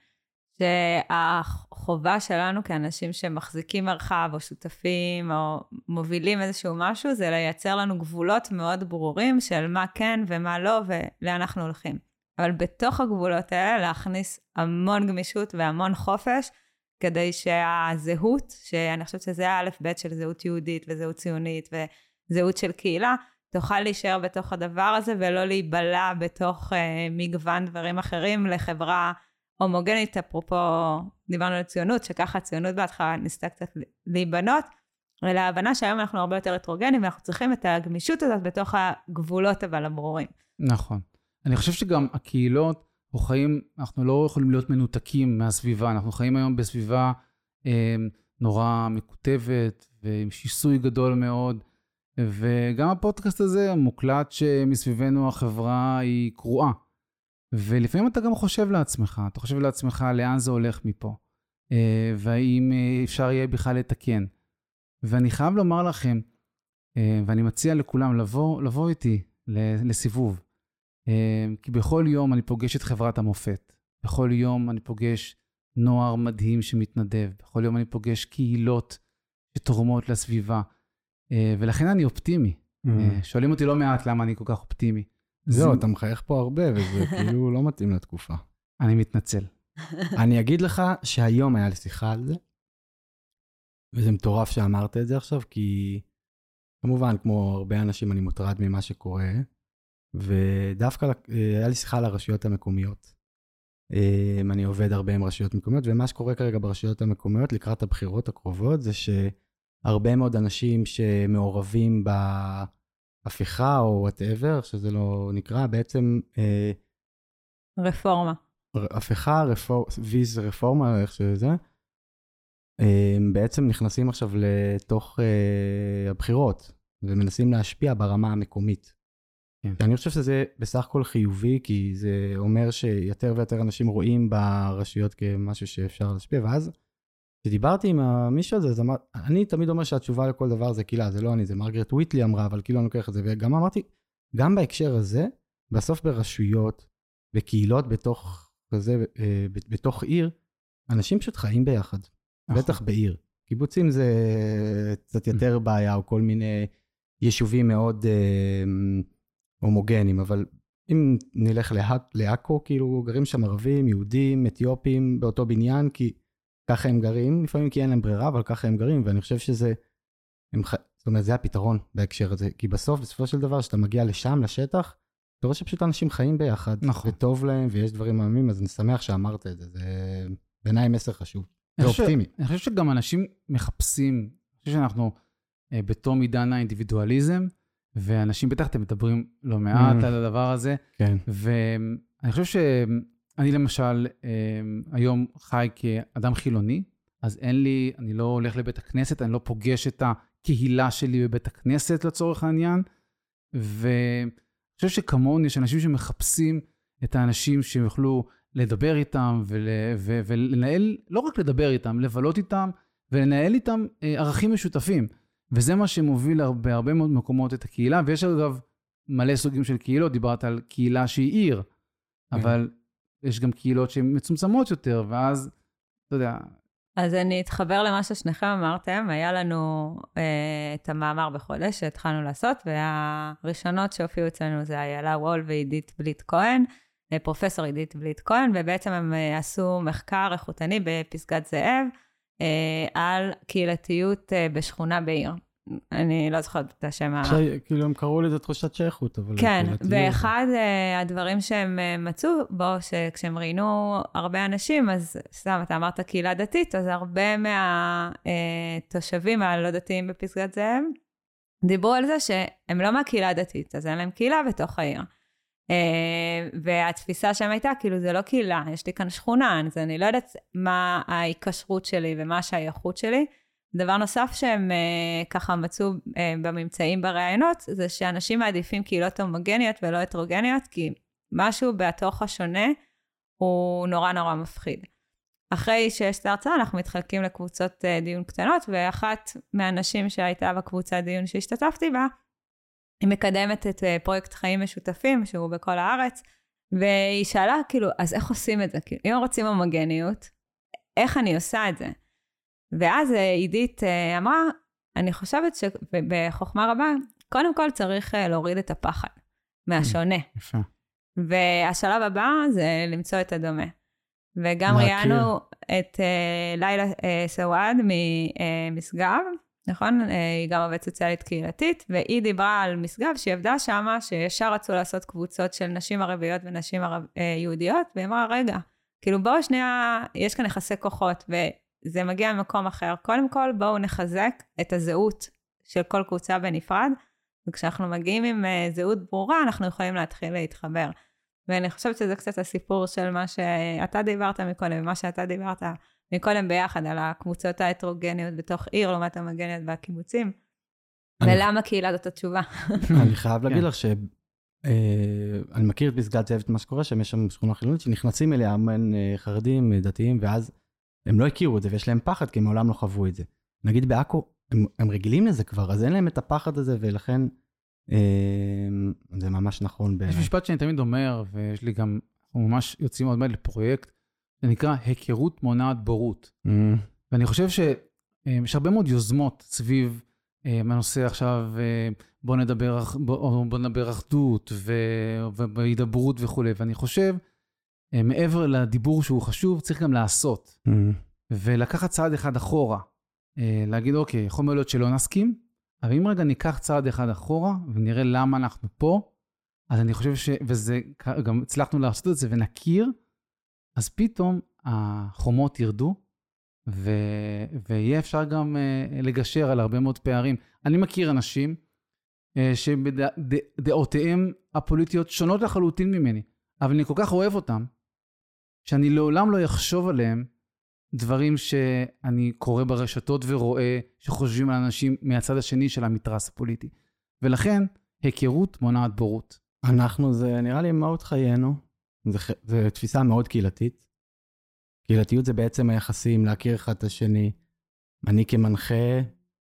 שהחובה שלנו כאנשים שמחזיקים מרחב או שותפים או מובילים איזשהו משהו, זה לייצר לנו גבולות מאוד ברורים של מה כן ומה לא ולאן אנחנו הולכים. אבל בתוך הגבולות האלה להכניס המון גמישות והמון חופש, כדי שהזהות, שאני חושבת שזה האלף-בית של זהות יהודית וזהות ציונית וזהות של קהילה, תוכל להישאר בתוך הדבר הזה ולא להיבלע בתוך מגוון דברים אחרים לחברה הומוגנית. אפרופו, דיברנו על ציונות, שככה הציונות בהתחלה ניסתה קצת להיבנות, אלא ההבנה שהיום אנחנו הרבה יותר הטרוגנים, ואנחנו צריכים את הגמישות הזאת בתוך הגבולות אבל הברורים. נכון. אני חושב שגם הקהילות, אנחנו לא יכולים להיות מנותקים מהסביבה, אנחנו חיים היום בסביבה נורא מקוטבת, ועם שיסוי גדול מאוד, וגם הפודקאסט הזה מוקלט שמסביבנו החברה היא קרועה, ולפעמים אתה גם חושב לעצמך, אתה חושב לעצמך לאן זה הולך מפה, והאם אפשר יהיה בכלל לתקן. ואני חייב לומר לכם, ואני מציע לכולם לבוא איתי לסיבוב, כי בכל יום אני פוגש את חברת המופת, בכל יום אני פוגש נוער מדהים שמתנדב, בכל יום אני פוגש קהילות שתורמות לסביבה, ולכן אני אופטימי. שואלים אותי לא מעט למה אני כל כך אופטימי. זהו, אתה מחייך פה הרבה, וזה כאילו לא מתאים לתקופה. אני מתנצל. אני אגיד לך שהיום היה לי שיחה על זה, וזה מטורף שאמרת את זה עכשיו, כי כמובן, כמו הרבה אנשים, אני מוטרד ממה שקורה, ודווקא היה לי שיחה על הרשויות המקומיות. אני עובד הרבה עם רשויות מקומיות, ומה שקורה כרגע ברשויות המקומיות לקראת הבחירות הקרובות, זה שהרבה מאוד אנשים שמעורבים בהפיכה או whatever, שזה לא נקרא, בעצם... רפורמה. הפיכה, ויז רפורמה, איך שזה. בעצם נכנסים עכשיו לתוך הבחירות, ומנסים להשפיע ברמה המקומית. אני חושב שזה בסך הכל חיובי, כי זה אומר שיותר ויותר אנשים רואים ברשויות כמשהו שאפשר להשפיע, ואז כשדיברתי עם מישהו הזה, אני תמיד אומר שהתשובה לכל דבר זה קהילה, זה לא אני, זה מרגרט וויטלי אמרה, אבל כאילו אני לוקח את זה, וגם אמרתי, גם בהקשר הזה, בסוף ברשויות, בקהילות, בתוך עיר, אנשים פשוט חיים ביחד, בטח בעיר. קיבוצים זה קצת יותר בעיה, או כל מיני יישובים מאוד... הומוגנים, אבל אם נלך לעכו, כאילו גרים שם ערבים, יהודים, אתיופים, באותו בניין, כי ככה הם גרים, לפעמים כי אין להם ברירה, אבל ככה הם גרים, ואני חושב שזה, זאת אומרת, זה הפתרון בהקשר הזה, כי בסופו של דבר, שאתה מגיע לשם, לשטח, אתה רואה שפשוט אנשים חיים ביחד, וטוב להם, ויש דברים מעמים, אז אני שמח שאמרת את זה, זה בעיניי מסר חשוב, זה אופטימי. אני חושב שגם אנשים מחפשים, אני חושב שאנחנו בתום עידן האינדיבידואליזם, ואנשים בטח אתם מדברים לא מעט על הדבר הזה, ואני חושב אני למשל היום חי כאדם חילוני, אז אין לי, אני לא הולך לבית הכנסת, אני לא פוגש את הקהילה שלי בבית הכנסת לצורך העניין, ואני חושב שכמוני יש אנשים שמחפשים את האנשים שיוכלו לדבר איתם, ולנהל, לא רק לדבר איתם, לבלות איתם, ולנהל איתם ערכים משותפים. וזה מה שמוביל בהרבה מאוד מקומות את הקהילה, ויש אגב מלא סוגים של קהילות, דיברת על קהילה שהיא עיר, אבל יש גם קהילות שהן מצומצמות יותר, ואז, אתה יודע... אז אני אתחבר למה ששניכם אמרתם, היה לנו את המאמר בחודש שהתחלנו לעשות, והראשונות שהופיעו אצלנו זה איילה וול ועידית בליט כהן, פרופסור עידית בליט כהן, ובעצם הם עשו מחקר איכותני בפסגת זאב, על קהילתיות בשכונה בעיר. אני לא זוכרת את השם. כאילו הם קראו לזה תחושת שייכות, אבל... כן, ואחד הדברים שהם מצאו בו, שכשהם ראינו הרבה אנשים, אז סתם, אתה אמרת קהילה דתית, אז הרבה מהתושבים הלא דתיים בפסגת זאב, דיברו על זה שהם לא מהקהילה הדתית, אז אין להם קהילה בתוך העיר. והתפיסה שם הייתה, כאילו זה לא קהילה, יש לי כאן שכונה, אז אני לא יודעת מה ההיקשרות שלי ומה השייכות שלי. דבר נוסף שהם ככה מצאו בממצאים ברעיונות, זה שאנשים מעדיפים קהילות הומוגניות ולא הטרוגניות, כי משהו בתוך השונה הוא נורא נורא מפחיד. אחרי שיש את ההרצאה, אנחנו מתחלקים לקבוצות דיון קטנות, ואחת מהאנשים שהייתה בקבוצת דיון שהשתתפתי בה, היא מקדמת את פרויקט חיים משותפים, שהוא בכל הארץ, והיא שאלה, כאילו, אז איך עושים את זה? כאילו, אם רוצים הומוגניות, איך אני עושה את זה? ואז עידית אמרה, אני חושבת שבחוכמה רבה, קודם כל צריך להוריד את הפחד מהשונה. יפה. והשלב הבא זה למצוא את הדומה. וגם ראיינו את לילה סואד ממשגב, נכון? היא גם עובדת סוציאלית קהילתית, והיא דיברה על משגב שהיא עבדה שם, שישר רצו לעשות קבוצות של נשים ערביות ונשים יהודיות, והיא אמרה, רגע, כאילו בואו שנייה, יש כאן יחסי כוחות, וזה מגיע ממקום אחר. קודם כל, בואו נחזק את הזהות של כל קבוצה בנפרד, וכשאנחנו מגיעים עם זהות ברורה, אנחנו יכולים להתחיל להתחבר. ואני חושבת שזה קצת הסיפור של מה שאתה דיברת מקודם, ומה שאתה דיברת מקודם ביחד על הקבוצות ההטרוגניות בתוך עיר, לעומת המגניות והקיבוצים, ולמה קהילה זאת התשובה. אני חייב להגיד לך ש... אני מכיר את פסגת זאב, את מה שקורה, שיש שם שכונה חילונית, שנכנסים אליה המון חרדים, דתיים, ואז הם לא הכירו את זה, ויש להם פחד, כי הם מעולם לא חוו את זה. נגיד בעכו, הם רגילים לזה כבר, אז אין להם את הפחד הזה, ולכן זה ממש נכון. יש משפט שאני תמיד אומר, ויש לי גם, אנחנו ממש יוצאים עוד מעט לפרויקט, זה נקרא היכרות מונעת בורות. ואני חושב שיש הרבה מאוד יוזמות סביב הנושא עכשיו, בוא נדבר אחדות והידברות וכו'. ואני חושב, מעבר לדיבור שהוא חשוב, צריך גם לעשות. ולקחת צעד אחד אחורה, להגיד, אוקיי, יכול להיות שלא נסכים, אבל אם רגע ניקח צעד אחד אחורה, ונראה למה אנחנו פה, אז אני חושב וזה, גם הצלחנו לעשות את זה ונכיר, אז פתאום החומות ירדו, ויהיה אפשר גם לגשר על הרבה מאוד פערים. אני מכיר אנשים שבדעותיהם הפוליטיות שונות לחלוטין ממני, אבל אני כל כך אוהב אותם, שאני לעולם לא יחשוב עליהם דברים שאני קורא ברשתות ורואה שחושבים על אנשים מהצד השני של המתרס הפוליטי. ולכן, היכרות מונעת בורות. אנחנו, זה נראה לי מאוד חיינו. זו תפיסה מאוד קהילתית. קהילתיות זה בעצם היחסים, להכיר אחד את השני. אני כמנחה,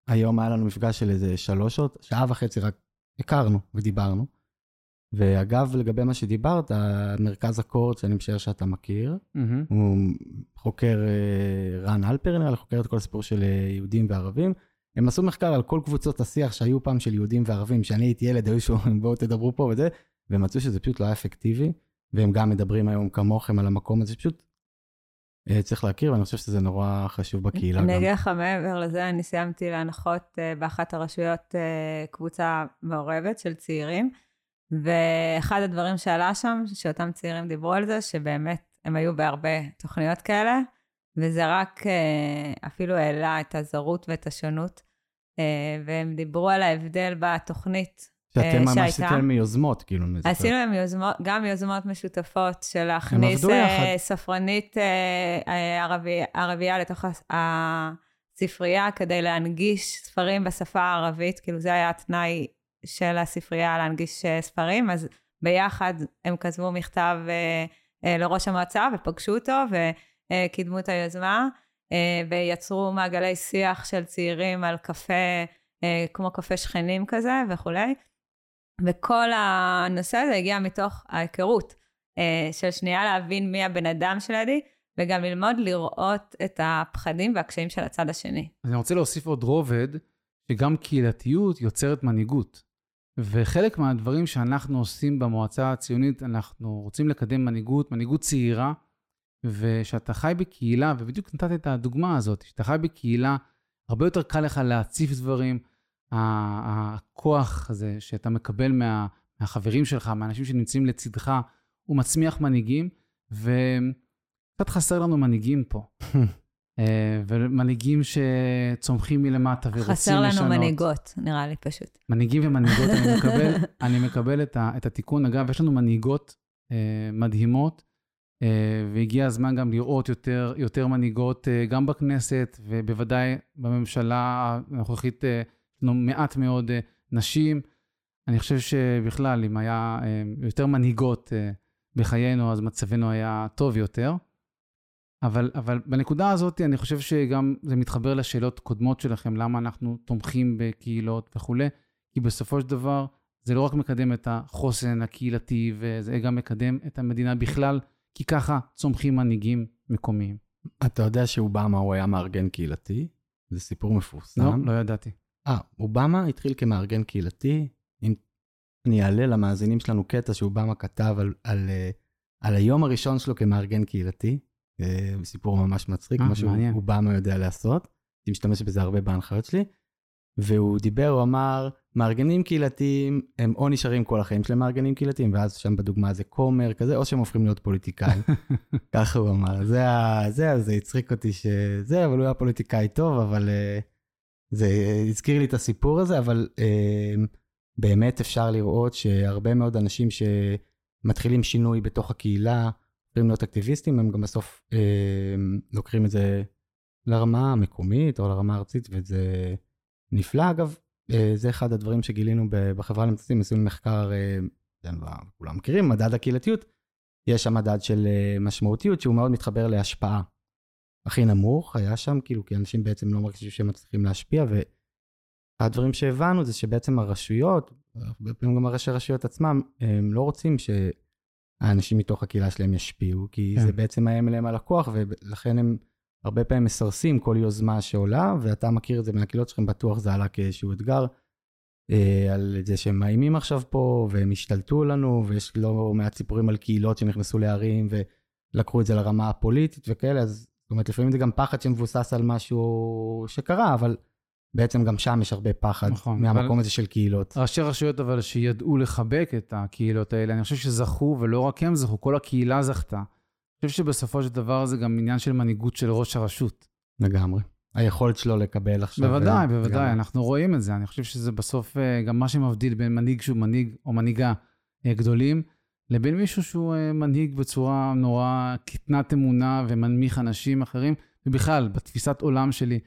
היום היה לנו מפגש של איזה 3 שעות, שעה וחצי רק הכרנו ודיברנו. ואגב, לגבי מה שדיברת, המרכז הקורט שאני משער שאתה מכיר, הוא חוקר רן אלפרנר, חוקר את כל הסיפור של יהודים וערבים. הם עשו מחקר על כל קבוצות השיח שהיו פעם של יהודים וערבים, שאני הייתי ילד, היו שהם בואו תדברו פה וזה, והם מצאו שזה פשוט לא היה אפקטיבי. והם גם מדברים היום כמוכם על המקום הזה, פשוט צריך להכיר, ואני חושב שזה נורא חשוב בקהילה גם. אני אגיד לך מעבר לזה, אני סיימתי להנחות באחת הרשויות קבוצה מעורבת של צעירים, ואחד הדברים שעלה שם, שאותם צעירים דיברו על זה, שבאמת הם היו בהרבה תוכניות כאלה, וזה רק אפילו העלה את הזרות ואת השונות, והם דיברו על ההבדל בתוכנית, שאתם ממש עשיתם מיוזמות, כאילו. עשינו גם יוזמות משותפות של להכניס ספרנית ערבייה לתוך הספרייה, כדי להנגיש ספרים בשפה הערבית, כאילו זה היה התנאי של הספרייה להנגיש ספרים, אז ביחד הם כתבו מכתב לראש המועצה ופגשו אותו וקידמו את היוזמה, ויצרו מעגלי שיח של צעירים על קפה, כמו קפה שכנים כזה וכולי, וכל הנושא הזה הגיע מתוך ההיכרות של שנייה להבין מי הבן אדם שלי, וגם ללמוד לראות את הפחדים והקשיים של הצד השני. אז אני רוצה להוסיף עוד רובד, שגם קהילתיות יוצרת מנהיגות, וחלק מהדברים שאנחנו עושים במועצה הציונית, אנחנו רוצים לקדם מנהיגות, מנהיגות צעירה, ושאתה חי בקהילה, ובדיוק נתת את הדוגמה הזאת, שאתה חי בקהילה, הרבה יותר קל לך להציף דברים, הכוח הזה שאתה מקבל מהחברים שלך, מהאנשים שנמצאים לצדך, הוא מצמיח מנהיגים, וקצת חסר לנו מנהיגים פה. ומנהיגים שצומחים מלמטה ורוצים לשנות. חסר לנו מנהיגות, נראה לי פשוט. מנהיגים ומנהיגות, אני מקבל את התיקון. אגב, יש לנו מנהיגות מדהימות, והגיע הזמן גם לראות יותר מנהיגות, גם בכנסת, ובוודאי בממשלה הנוכחית, מעט מאוד נשים. אני חושב שבכלל, אם היה יותר מנהיגות בחיינו, אז מצבנו היה טוב יותר. אבל בנקודה הזאת, אני חושב שגם זה מתחבר לשאלות קודמות שלכם, למה אנחנו תומכים בקהילות וכו', כי בסופו של דבר, זה לא רק מקדם את החוסן הקהילתי, וזה גם מקדם את המדינה בכלל, כי ככה צומחים מנהיגים מקומיים. אתה יודע שאובמה הוא היה מארגן קהילתי? זה סיפור מפורסם. לא ידעתי. אובמה התחיל כמארגן קהילתי. אם אני אעלה למאזינים שלנו קטע שאובמה כתב על היום הראשון שלו כמארגן קהילתי, סיפור ממש מצחיק, מה שאובמה יודע לעשות, אני משתמש בזה הרבה בהנחיות שלי, והוא דיבר, הוא אמר, מארגנים קהילתיים, הם או נשארים כל החיים שלהם מארגנים קהילתיים, ואז שם בדוגמה זה קומר כזה, או שהם הופכים להיות פוליטיקאים. ככה הוא אמר, זה הצחיק אותי שזה, אבל הוא היה פוליטיקאי טוב, אבל זה הזכיר לי את הסיפור הזה, אבל באמת אפשר לראות שהרבה מאוד אנשים שמתחילים שינוי בתוך הקהילה, יכולים להיות אקטיביסטים, הם גם בסוף לוקחים את זה לרמה המקומית או לרמה הארצית, וזה נפלא. אגב, זה אחד הדברים שגילינו בחברה למצטים, עשינו מחקר, כולם מכירים, מדד הקהילתיות, יש שם מדד של משמעותיות, שהוא מאוד מתחבר להשפעה. הכי נמוך היה שם, כאילו, כי אנשים בעצם לא מרגישים שהם מצליחים להשפיע, והדברים שהבנו זה שבעצם הרשויות, גם הראשי הרשויות עצמם, הם לא רוצים האנשים מתוך הקהילה שלהם ישפיעו, כי זה בעצם מהם אליהם הלקוח, ולכן הם הרבה פעמים מסרסים כל יוזמה שעולה, ואתה מכיר את זה מהקהילות שלכם, בטוח זה עלה כאיזשהו אתגר, על זה שהם מאיימים עכשיו פה, והם השתלטו לנו, ויש לא מעט סיפורים על קהילות שנכנסו לערים, ולקחו את זה לרמה הפוליטית וכאלה, אז זאת אומרת, לפעמים זה גם פחד שמבוסס על משהו שקרה, אבל בעצם גם שם יש הרבה פחד מהמקום הזה של קהילות. ראשי רשויות אבל שידעו לחבק את הקהילות האלה, אני חושב שזכו, ולא רק הם זכו, כל הקהילה זכתה. אני חושב שבסופו של דבר זה גם עניין של מנהיגות של ראש הרשות. לגמרי. היכולת שלו לקבל עכשיו. בוודאי, אנחנו רואים את זה. אני חושב שזה בסוף גם מה שמבדיל בין מנהיג שהוא מנהיג או מנהיגה גדולים, לבין מישהו שהוא מנהיג בצורה נורא קטנת אמונה ומנמיך אנשים אחרים, ובכלל, בתפיסת עולם שלי,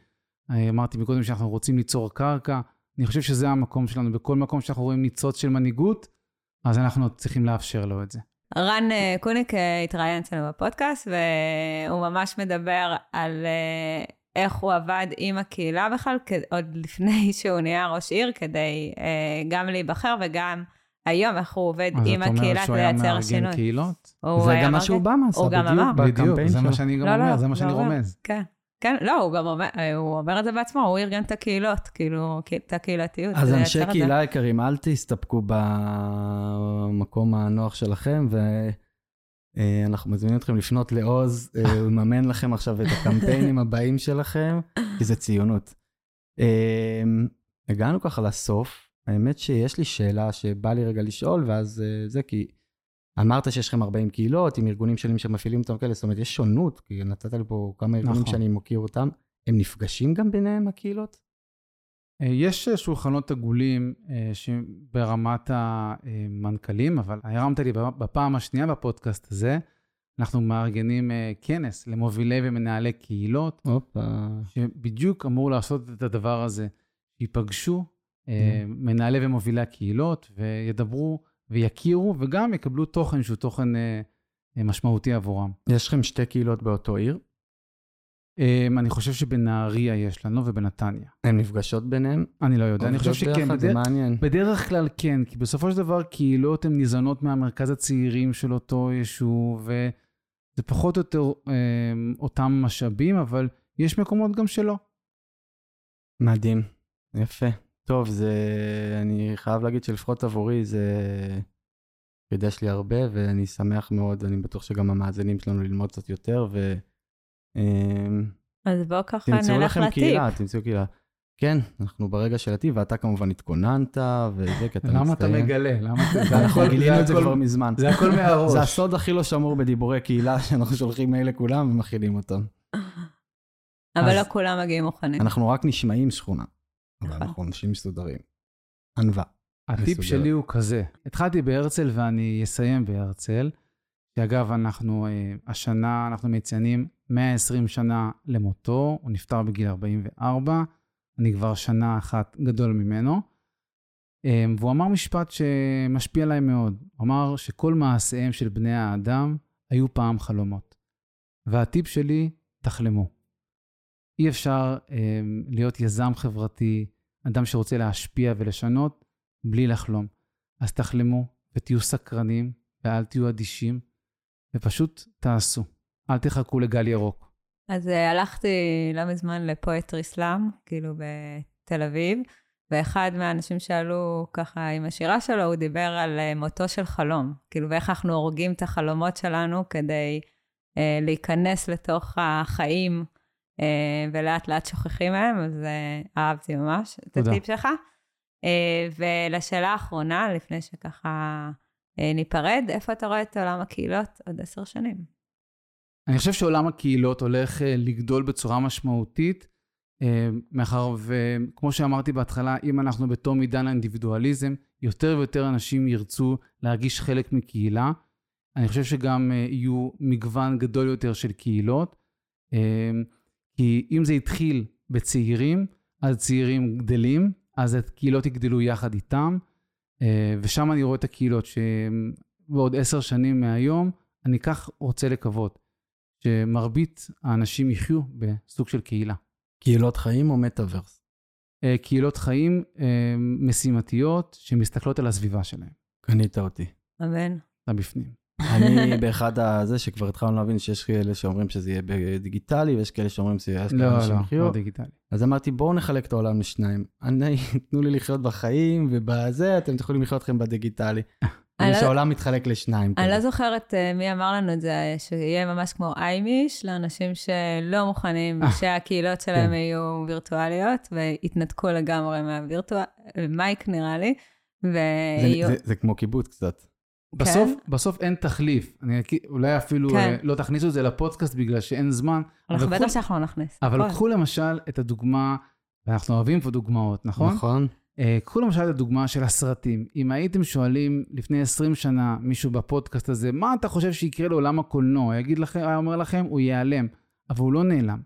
אמרתי מקודם שאנחנו רוצים ליצור קרקע, אני חושב שזה המקום שלנו, בכל מקום שאנחנו רואים ניצוץ של מנהיגות, אז אנחנו צריכים לאפשר לו את זה. רן קוניק התראיין אצלנו בפודקאסט, והוא ממש מדבר על איך הוא עבד עם הקהילה בכלל, עוד לפני שהוא נהיה ראש עיר, כדי גם להיבחר וגם היום איך הוא עובד עם הקהילה לייצר שינוי. זה גם מה שאובמה עשה בדיוק, זה מה שאני גם אומר, זה מה שאני רומז. כן. כן, לא, הוא גם אומר את זה בעצמו, הוא ארגן את הקהילות, כאילו, את הקהילתיות. אז אנשי קהילה יקרים, אל תסתפקו במקום הנוח שלכם, ואנחנו מזמינים אתכם לפנות לעוז, הוא מממן לכם עכשיו את הקמפיינים הבאים שלכם, כי זה ציונות. הגענו ככה לסוף, האמת שיש לי שאלה שבא לי רגע לשאול, ואז זה כי אמרת שיש לכם 40 קהילות, עם ארגונים שונים שמפעילים אותם כאלה, זאת אומרת, יש שונות, כי נתת לי פה כמה ארגונים שאני מוכיר אותם, הם נפגשים גם ביניהם הקהילות? יש שולחנות עגולים ברמת המנכלים, אבל הרמת לי בפעם השנייה בפודקאסט הזה, אנחנו מארגנים כנס למובילי ומנהלי קהילות, שבדיוק אמור לעשות את הדבר הזה, ייפגשו מנהלי ומובילי הקהילות, וידברו ויכירו, וגם יקבלו תוכן שהוא תוכן משמעותי עבורם. יש לכם שתי קהילות באותו עיר? אני חושב שבנהריה יש לנו ובנתניה. הן נפגשות ביניהם? אני לא יודע, אני חושב שכן. בדרך כלל כן, כי בסופו של דבר קהילות הן ניזונות מהמרכז הצעירים של אותו ישוב, וזה פחות או יותר אותם משאבים, אבל יש מקומות גם שלא. מדהים, יפה. טוב, זה, אני חייב להגיד שלפחות עבורי זה חידש לי הרבה, ואני שמח מאוד, אני בטוח שגם המאזינים שלנו ללמוד קצת יותר, ו... אז בוא ככה נלך לטיפ. קהילה, תמצאו קהילה. כן, אנחנו ברגע של הטיפ, ואתה כמובן התכוננת, וזה כי אתה מצטיין. למה אתה מגלה? אנחנו גילינו את זה כבר מזמן. זה הכל מהראש. זה הסוד הכי לא שמור בדיבורי קהילה, שאנחנו שולחים מייל לכולם ומכילים אותם. אבל לא כולם מגיעים מוכנים. אנחנו רק נשמעים שכונה. אבל אנחנו אנשים מסודרים. ענווה. הטיפ שלי הוא כזה. התחלתי בהרצל ואני אסיים בהרצל. שאגב, השנה אנחנו מציינים 120 שנה למותו, הוא נפטר בגיל 44, אני כבר שנה אחת גדול ממנו, והוא אמר משפט שמשפיע עליי מאוד, הוא אמר שכל מעשיהם של בני האדם היו פעם חלומות, והטיפ שלי, תחלמו. אי אפשר להיות יזם חברתי, אדם שרוצה להשפיע ולשנות, בלי לחלום. אז תחלמו ותהיו סקרנים, ואל תהיו אדישים, ופשוט תעשו. אל תחכו לגל ירוק. אז הלכתי לא מזמן לפואטרי סלאם, כאילו בתל אביב, ואחד מהאנשים שאלו ככה עם השירה שלו, הוא דיבר על מותו של חלום, כאילו ואיך אנחנו הורגים את החלומות שלנו כדי להיכנס לתוך החיים, ולאט לאט שוכחים מהם, אז אהבתי ממש את הטיפ שלך. ולשאלה האחרונה, לפני שככה ניפרד, איפה אתה רואה את עולם הקהילות עוד 10 שנים? אני חושב שעולם הקהילות הולך לגדול בצורה משמעותית, מאחר וכמו שאמרתי בהתחלה, אם אנחנו בתום עידן האינדיבידואליזם, יותר ויותר אנשים ירצו להרגיש חלק מקהילה. אני חושב שגם יהיו מגוון גדול יותר של קהילות, כי אם זה התחיל בצעירים, אז צעירים גדלים, אז הקהילות יגדלו יחד איתם, ושם אני רואה את הקהילות שבעוד 10 שנים מהיום, אני כך רוצה לקוות. שמרבית האנשים יחיו בסוג של קהילה. קהילות חיים או מטאוורס? קהילות חיים משימתיות שמסתכלות על הסביבה שלהם. קנית אותי. אמן. אתה בפנים. אני באחד הזה שכבר התחלנו להבין שיש כאלה שאומרים שזה יהיה דיגיטלי, ויש כאלה שאומרים שזה יהיה... לא דיגיטלי. אז אמרתי, בואו נחלק את העולם לשניים. תנו לי לחיות בחיים ובזה, אתם יכולים לחיות אתכם בדיגיטלי. שהעולם מתחלק לשניים. אני לא זוכרת מי אמר לנו את זה, שיהיה ממש כמו איימיש, לאנשים שלא מוכנים שהקהילות שלהם יהיו וירטואליות, והתנתקו לגמרי מהווירטואל, מייק נראה לי, זה כמו קיבוץ קצת. בסוף אין תחליף, אולי אפילו לא תכניסו את זה לפודקאסט, בגלל שאין זמן. אנחנו בטח שאנחנו נכניס. אבל קחו למשל את הדוגמה, ואנחנו אוהבים פה דוגמאות, נכון? נכון. קחו למשל את הדוגמה של הסרטים. אם הייתם שואלים לפני 20 שנה מישהו בפודקאסט הזה, מה אתה חושב שיקרה לעולם הקולנוע? היה אומר לכם, הוא ייעלם, אבל הוא לא נעלם.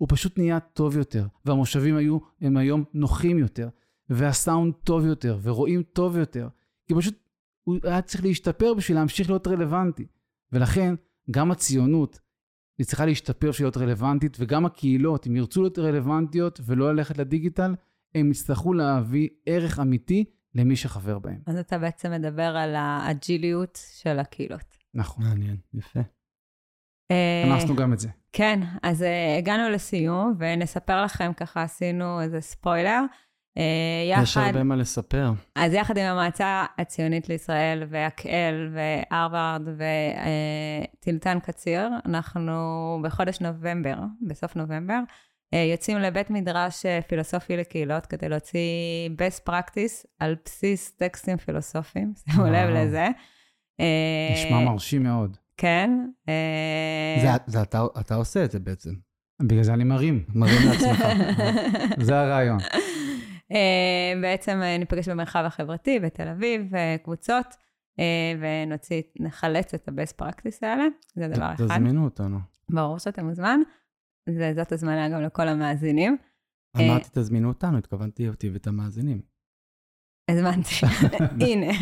הוא פשוט נהיה טוב יותר, והמושבים הם היום נוחים יותר, והסאונד טוב יותר, ורואים טוב יותר, כי פשוט הוא היה צריך להשתפר בשביל להמשיך להיות רלוונטי. ולכן גם הציונות היא צריכה להשתפר בשביל להיות רלוונטית, וגם הקהילות, אם ירצו להיות רלוונטיות ולא ללכת לדיגיטל, הם יצטרכו להביא ערך אמיתי למי שחבר בהם. אז אתה בעצם מדבר על האג'יליות של הקהילות. נכון. מעניין, יפה. תנסנו גם את זה. כן, אז הגענו לסיום, ונספר לכם ככה, עשינו איזה ספוילר. יש הרבה מה לספר. אז יחד עם המועצה הציונית לישראל, והקהל, והרווארד, וטילטן קציר, אנחנו בחודש נובמבר, בסוף נובמבר, יוצאים לבית מדרש פילוסופי לקהילות, כדי להוציא best practice על בסיס טקסטים פילוסופיים, שימו לב לזה. נשמע מרשים מאוד. כן. זה אתה עושה את זה בעצם. בגלל זה אני מרים לעצמך. זה הרעיון. בעצם ניפגש במרחב החברתי בתל אביב, קבוצות, ונוציא, נחלץ את הבסט פרקטיס האלה, זה דבר אחד. תזמינו אותנו. ברור שאתה מוזמן, זאת הזמנה גם לכל המאזינים. אמרתי תזמינו אותנו, התכוונתי אותי ואת המאזינים. הזמנתי, הנה.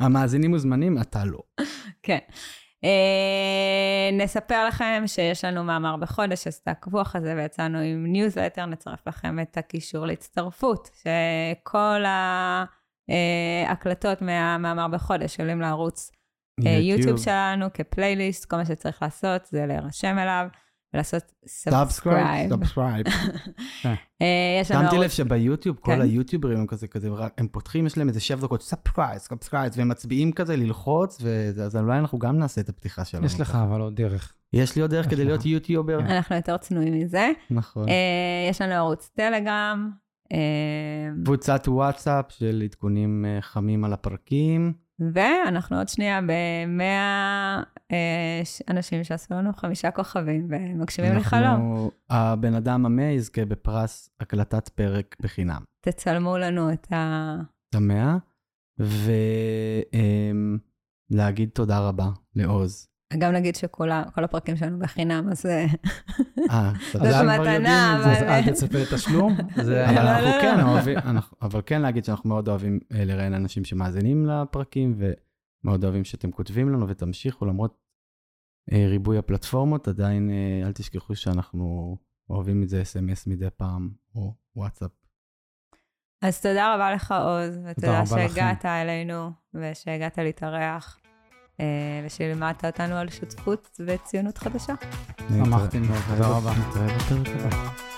המאזינים מוזמנים, אתה לא. כן. נספר לכם שיש לנו מאמר בחודש, אז תעקבו אחרי זה, ויצאנו עם ניוזלטר, נצרף לכם את הקישור להצטרפות, שכל ההקלטות מהמאמר בחודש עולים לערוץ יוטיוב שלנו כפלייליסט, כל מה שצריך לעשות זה להירשם אליו, ולעשות סאבסקרייב. שמתי לב שביוטיוב, כל היוטיוברים כזה, הם פותחים, יש להם איזה 7 דקות, סאבסקרייב, והם מצביעים כזה ללחוץ, אז אולי אנחנו גם נעשה את הפתיחה שלנו. יש לך אבל עוד דרך. יש לי עוד דרך כדי להיות יוטיובר. אנחנו יותר צנועים מזה. נכון. יש לנו ערוץ טלגרם. קבוצת וואטסאפ של עדכונים חמים על הפרקים. ואנחנו עוד שנייה ב-100 אנשים שעשו לנו 5 כוכבים, ומקשיבים לחלום. הבן אדם המאה יזכה בפרס הקלטת פרק בחינם. תצלמו לנו את ה... את 100, ולהגיד תודה רבה לעוז. גם נגיד שכל הפרקים שלנו בחינם, אז זאת מתנה. אל תצפה לתשלום. אבל כן להגיד שאנחנו מאוד אוהבים לראיין אנשים שמאזינים לפרקים, ומאוד אוהבים שאתם כותבים לנו ותמשיכו, למרות ריבוי הפלטפורמות, עדיין אל תשכחו שאנחנו אוהבים את זה SMS מדי פעם, או וואטסאפ. אז תודה רבה לך עוז, ותודה שהגעת אלינו, ושהגעת להתארח. ושלימדת אותנו על שותפות וציונות חדשה. שמחתי מאוד, תודה רבה.